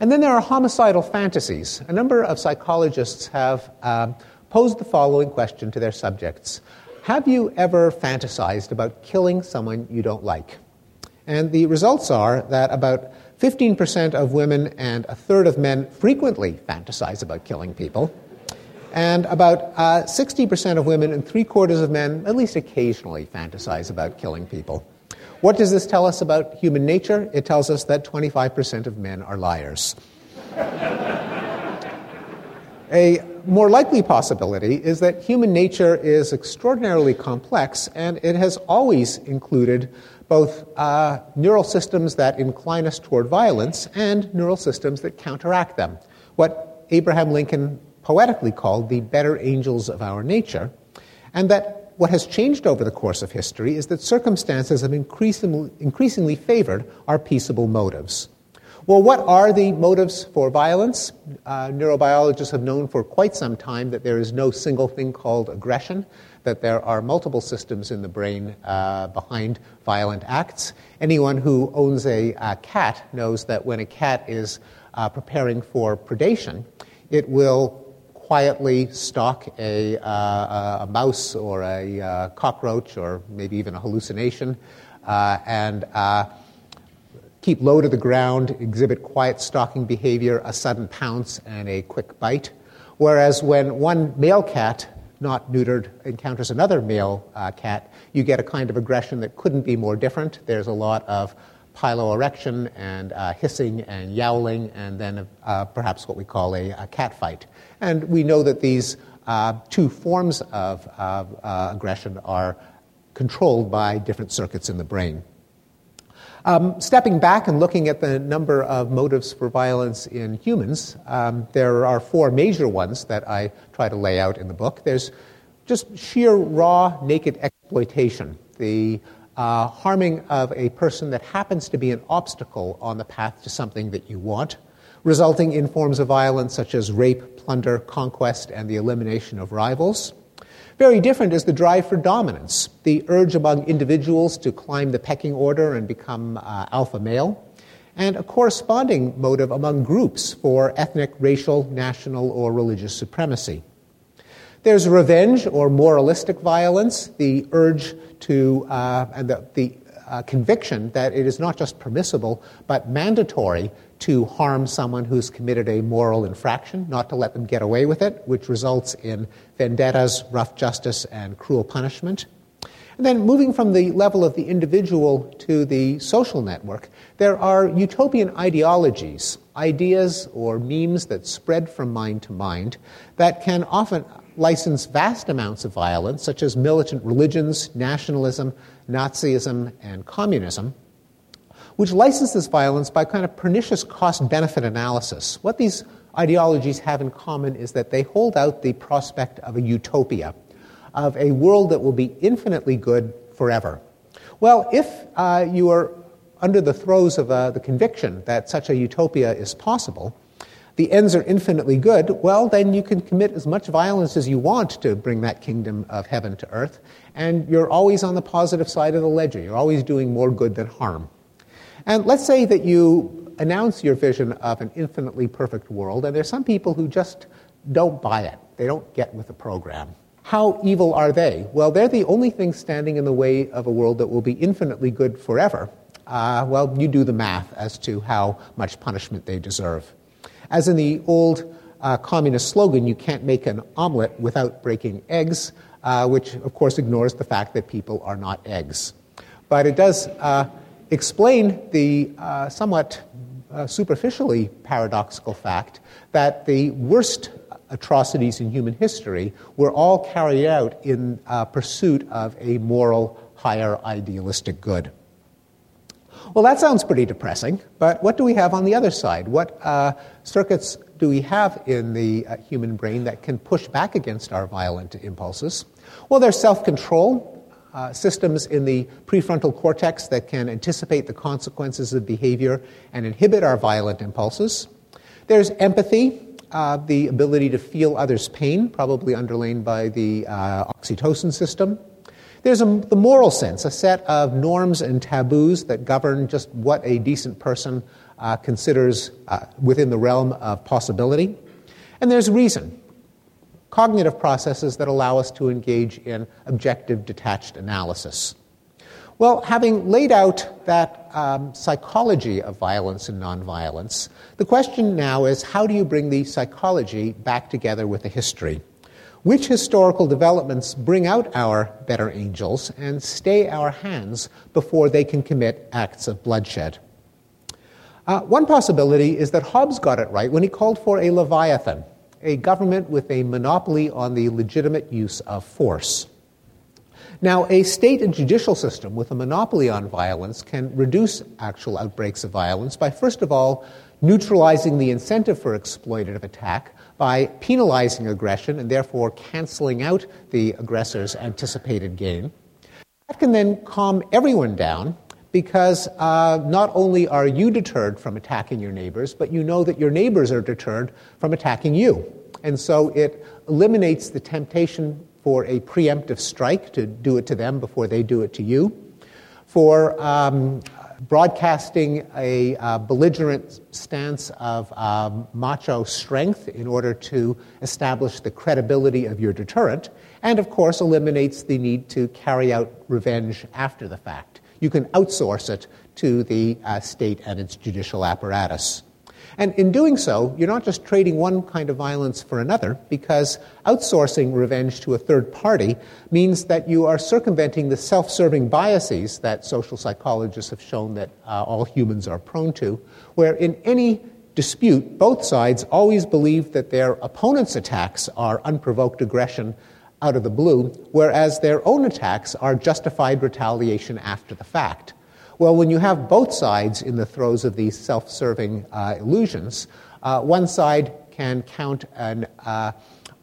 And then there are homicidal fantasies. A number of psychologists have uh, posed the following question to their subjects. Have you ever fantasized about killing someone you don't like? And the results are that about fifteen percent of women and a third of men frequently fantasize about killing people. And about uh, sixty percent of women and three-quarters of men at least occasionally fantasize about killing people. What does this tell us about human nature? It tells us that twenty-five percent of men are liars. A more likely possibility is that human nature is extraordinarily complex, and it has always included both uh, neural systems that incline us toward violence and neural systems that counteract them, what Abraham Lincoln poetically called the better angels of our nature, and that what has changed over the course of history is that circumstances have increasingly, increasingly favored our peaceable motives. Well, what are the motives for violence? Uh, neurobiologists have known for quite some time that there is no single thing called aggression, that there are multiple systems in the brain uh, behind violent acts. Anyone who owns a, a cat knows that when a cat is uh, preparing for predation, it will quietly stalk a, uh, a mouse or a uh, cockroach or maybe even a hallucination uh, and uh, keep low to the ground, exhibit quiet stalking behavior, a sudden pounce, and a quick bite. Whereas when one male cat, not neutered, encounters another male uh, cat, you get a kind of aggression that couldn't be more different. There's a lot of piloerection and uh, hissing and yowling, and then uh, perhaps what we call a, a cat fight. And we know that these uh, two forms of uh, uh, aggression are controlled by different circuits in the brain. Um, stepping back and looking at the number of motives for violence in humans, um, there are four major ones that I try to lay out in the book. There's just sheer, raw, naked exploitation. The Uh, harming of a person that happens to be an obstacle on the path to something that you want, resulting in forms of violence such as rape, plunder, conquest, and the elimination of rivals. Very different is the drive for dominance, the urge among individuals to climb the pecking order and become uh, alpha male, and a corresponding motive among groups for ethnic, racial, national, or religious supremacy. There's revenge or moralistic violence, the urge to, uh, and the, the uh, conviction that it is not just permissible, but mandatory to harm someone who's committed a moral infraction, not to let them get away with it, which results in vendettas, rough justice, and cruel punishment. And then moving from the level of the individual to the social network, there are utopian ideologies, ideas or memes that spread from mind to mind that can often license vast amounts of violence, such as militant religions, nationalism, Nazism, and communism, which license this violence by kind of pernicious cost-benefit analysis. What these ideologies have in common is that they hold out the prospect of a utopia, of a world that will be infinitely good forever. Well, if uh, you are under the throes of uh, the conviction that such a utopia is possible, the ends are infinitely good, well, then you can commit as much violence as you want to bring that kingdom of heaven to earth, and you're always on the positive side of the ledger. You're always doing more good than harm. And let's say that you announce your vision of an infinitely perfect world, and there's some people who just don't buy it. They don't get with the program. How evil are they? Well, they're the only thing standing in the way of a world that will be infinitely good forever. Uh, well, you do the math as to how much punishment they deserve. As in the old uh, communist slogan, you can't make an omelet without breaking eggs, uh, which, of course, ignores the fact that people are not eggs. But it does uh, explain the uh, somewhat uh, superficially paradoxical fact that the worst atrocities in human history were all carried out in uh, pursuit of a moral, higher, idealistic good. Well, that sounds pretty depressing, but what do we have on the other side? What uh, circuits do we have in the uh, human brain that can push back against our violent impulses? Well, there's self-control, uh, systems in the prefrontal cortex that can anticipate the consequences of behavior and inhibit our violent impulses. There's empathy, uh, the ability to feel others' pain, probably underlain by the uh, oxytocin system. There's a, the moral sense, a set of norms and taboos that govern just what a decent person uh, considers uh, within the realm of possibility. And there's reason, cognitive processes that allow us to engage in objective, detached analysis. Well, having laid out that um, psychology of violence and nonviolence, the question now is, how do you bring the psychology back together with the history? Which historical developments bring out our better angels and stay our hands before they can commit acts of bloodshed? Uh, one possibility is that Hobbes got it right when he called for a Leviathan, a government with a monopoly on the legitimate use of force. Now, a state and judicial system with a monopoly on violence can reduce actual outbreaks of violence by, first of all, neutralizing the incentive for exploitative attack by penalizing aggression and therefore canceling out the aggressor's anticipated gain. That can then calm everyone down because uh, not only are you deterred from attacking your neighbors, but you know that your neighbors are deterred from attacking you. And so it eliminates the temptation for a preemptive strike, to do it to them before they do it to you, for um, broadcasting a uh, belligerent stance of um, macho strength in order to establish the credibility of your deterrent, and of course eliminates the need to carry out revenge after the fact. You can outsource it to the uh, state and its judicial apparatus. And in doing so, you're not just trading one kind of violence for another, because outsourcing revenge to a third party means that you are circumventing the self-serving biases that social psychologists have shown that uh, all humans are prone to, where in any dispute, both sides always believe that their opponent's attacks are unprovoked aggression out of the blue, whereas their own attacks are justified retaliation after the fact. Well, when you have both sides in the throes of these self-serving uh, illusions, uh, one side can count an uh,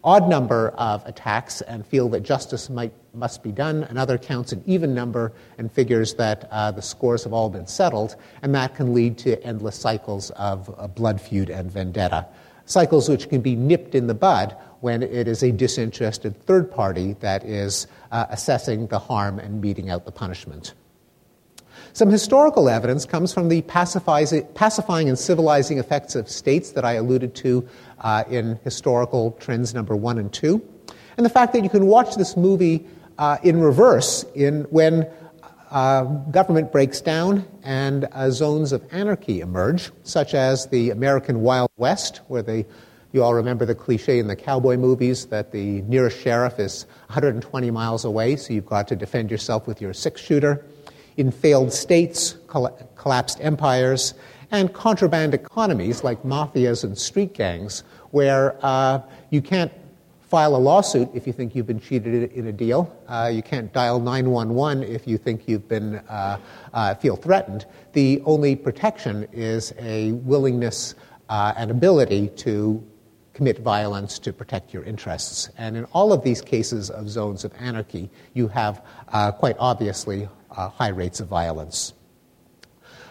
odd number of attacks and feel that justice might must be done. Another counts an even number and figures that uh, the scores have all been settled, and that can lead to endless cycles of uh, blood feud and vendetta, cycles which can be nipped in the bud when it is a disinterested third party that is uh, assessing the harm and meting out the punishment. Some historical evidence comes from the pacifying and civilizing effects of states that I alluded to uh, in historical trends number one and two, and the fact that you can watch this movie uh, in reverse in when uh, government breaks down and uh, zones of anarchy emerge, such as the American Wild West, where they you all remember the cliche in the cowboy movies that the nearest sheriff is one hundred twenty miles away, so you've got to defend yourself with your six-shooter. In failed states, coll- collapsed empires, and contraband economies like mafias and street gangs, where uh, you can't file a lawsuit if you think you've been cheated in a deal. Uh, you can't dial nine one one if you think you've been uh, uh, feel threatened. The only protection is a willingness uh, and ability to commit violence to protect your interests. And in all of these cases of zones of anarchy, you have uh, quite obviously Uh, high rates of violence.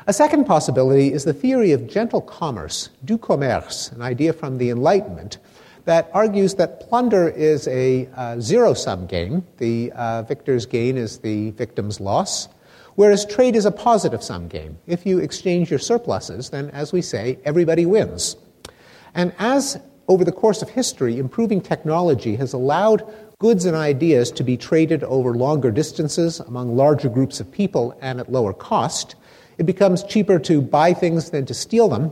A second possibility is the theory of gentle commerce, du commerce, an idea from the Enlightenment that argues that plunder is a uh, zero-sum game. The uh, victor's gain is the victim's loss, whereas trade is a positive-sum game. If you exchange your surpluses, then, as we say, everybody wins. And as over the course of history, improving technology has allowed goods and ideas to be traded over longer distances among larger groups of people and at lower cost. It becomes cheaper to buy things than to steal them,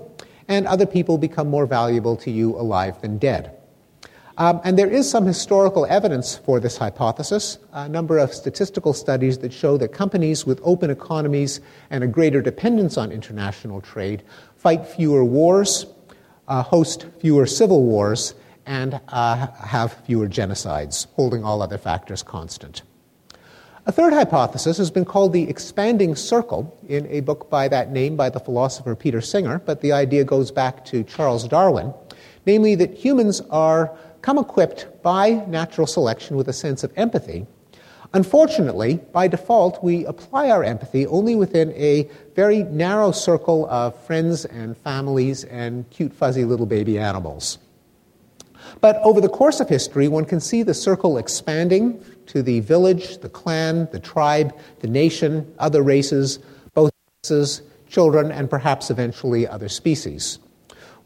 and other people become more valuable to you alive than dead. Um, and there is some historical evidence for this hypothesis, a number of statistical studies that show that companies with open economies and a greater dependence on international trade fight fewer wars, uh, host fewer civil wars, and uh, have fewer genocides, holding all other factors constant. A third hypothesis has been called the expanding circle in a book by that name by the philosopher Peter Singer, but the idea goes back to Charles Darwin, namely that humans are come equipped by natural selection with a sense of empathy. Unfortunately, by default, we apply our empathy only within a very narrow circle of friends and families and cute, fuzzy little baby animals. But over the course of history, one can see the circle expanding to the village, the clan, the tribe, the nation, other races, both sexes, children, and perhaps eventually other species.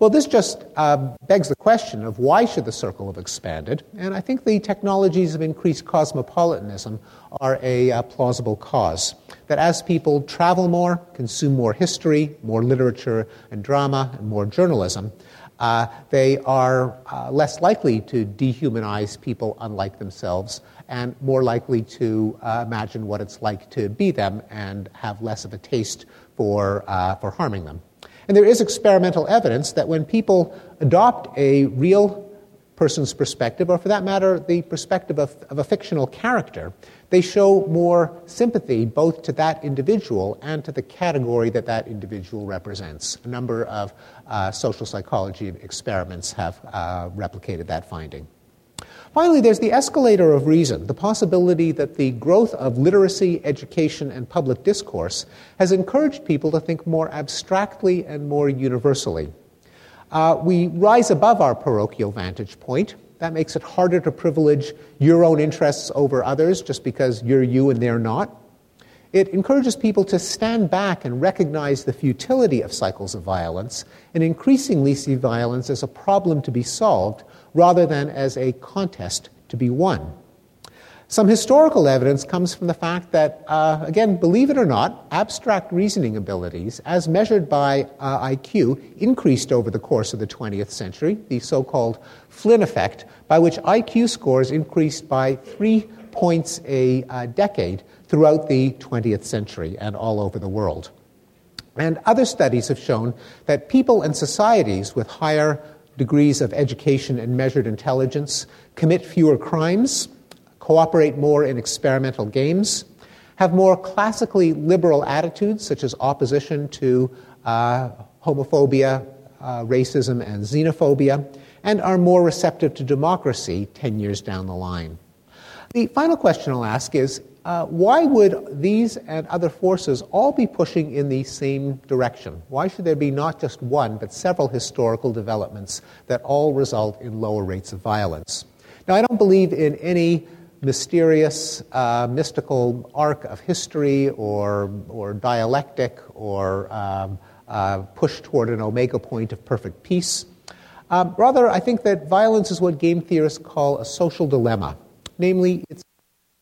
Well, this just uh, begs the question of why should the circle have expanded? And I think the technologies of increased cosmopolitanism are a uh, plausible cause. That as people travel more, consume more history, more literature and drama, and more journalism, uh, they are uh, less likely to dehumanize people unlike themselves and more likely to uh, imagine what it's like to be them and have less of a taste for uh, for harming them. And there is experimental evidence that when people adopt a real person's perspective, or for that matter, the perspective of, of a fictional character, they show more sympathy both to that individual and to the category that that individual represents. A number of uh, social psychology experiments have uh, replicated that finding. Finally, there's the escalator of reason, the possibility that the growth of literacy, education, and public discourse has encouraged people to think more abstractly and more universally. Uh, we rise above our parochial vantage point. That makes it harder to privilege your own interests over others just because you're you and they're not. It encourages people to stand back and recognize the futility of cycles of violence and increasingly see violence as a problem to be solved rather than as a contest to be won. Some historical evidence comes from the fact that, uh, again, believe it or not, abstract reasoning abilities, as measured by uh, I Q, increased over the course of the twentieth century, the so-called Flynn effect, by which I Q scores increased by three points a uh, decade throughout the twentieth century and all over the world. And other studies have shown that people and societies with higher degrees of education and measured intelligence commit fewer crimes, cooperate more in experimental games, have more classically liberal attitudes such as opposition to uh, homophobia, uh, racism, and xenophobia, and are more receptive to democracy ten years down the line. The final question I'll ask is, Uh, why would these and other forces all be pushing in the same direction? Why should there be not just one, but several historical developments that all result in lower rates of violence? Now, I don't believe in any mysterious, uh, mystical arc of history or, or dialectic or um, uh, push toward an omega point of perfect peace. Um, rather, I think that violence is what game theorists call a social dilemma. Namely, it's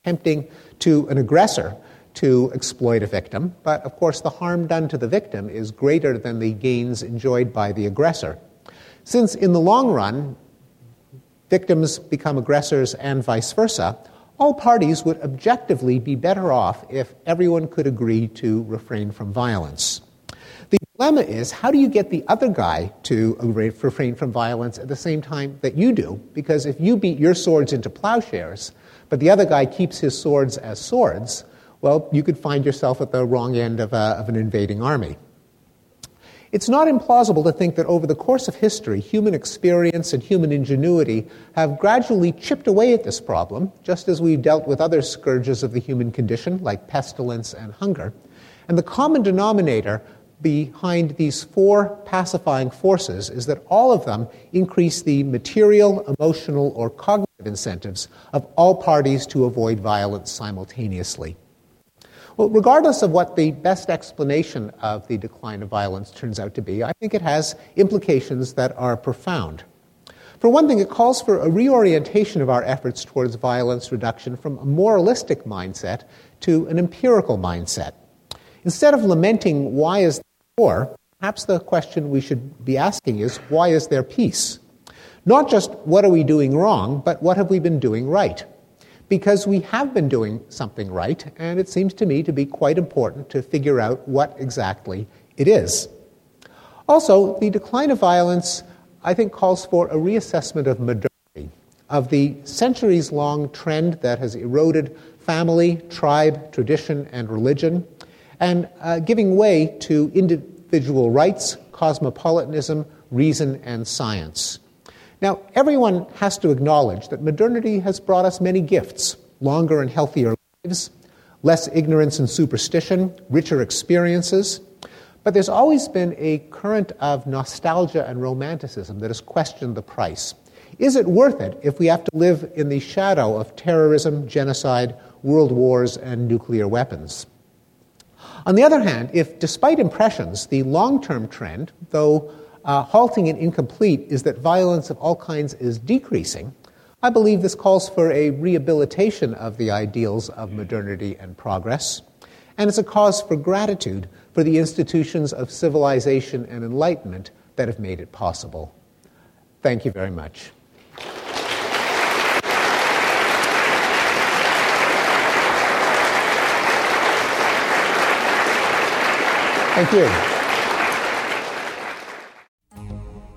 tempting to an aggressor to exploit a victim, but of course the harm done to the victim is greater than the gains enjoyed by the aggressor. Since in the long run, victims become aggressors and vice versa, all parties would objectively be better off if everyone could agree to refrain from violence. The dilemma is, how do you get the other guy to refrain from violence at the same time that you do? Because if you beat your swords into plowshares, but the other guy keeps his swords as swords, well, you could find yourself at the wrong end of, a, of an invading army. It's not implausible to think that over the course of history, human experience and human ingenuity have gradually chipped away at this problem, just as we've dealt with other scourges of the human condition, like pestilence and hunger. And the common denominator behind these four pacifying forces is that all of them increase the material, emotional, or cognitive incentives of all parties to avoid violence simultaneously. Well, regardless of what the best explanation of the decline of violence turns out to be, I think it has implications that are profound. For one thing, it calls for a reorientation of our efforts towards violence reduction from a moralistic mindset to an empirical mindset. Instead of lamenting why is there war, perhaps the question we should be asking is, why is there peace? Not just what are we doing wrong, but what have we been doing right? Because we have been doing something right, and it seems to me to be quite important to figure out what exactly it is. Also, the decline of violence, I think, calls for a reassessment of modernity, of the centuries-long trend that has eroded family, tribe, tradition, and religion, and uh, giving way to individual rights, cosmopolitanism, reason, and science. Now, everyone has to acknowledge that modernity has brought us many gifts: longer and healthier lives, less ignorance and superstition, richer experiences. But there's always been a current of nostalgia and romanticism that has questioned the price. Is it worth it if we have to live in the shadow of terrorism, genocide, world wars, and nuclear weapons? On the other hand, if, despite impressions, the long-term trend, though uh, halting and incomplete, is that violence of all kinds is decreasing, I believe this calls for a rehabilitation of the ideals of modernity and progress, and it's a cause for gratitude for the institutions of civilization and enlightenment that have made it possible. Thank you very much. Thank you.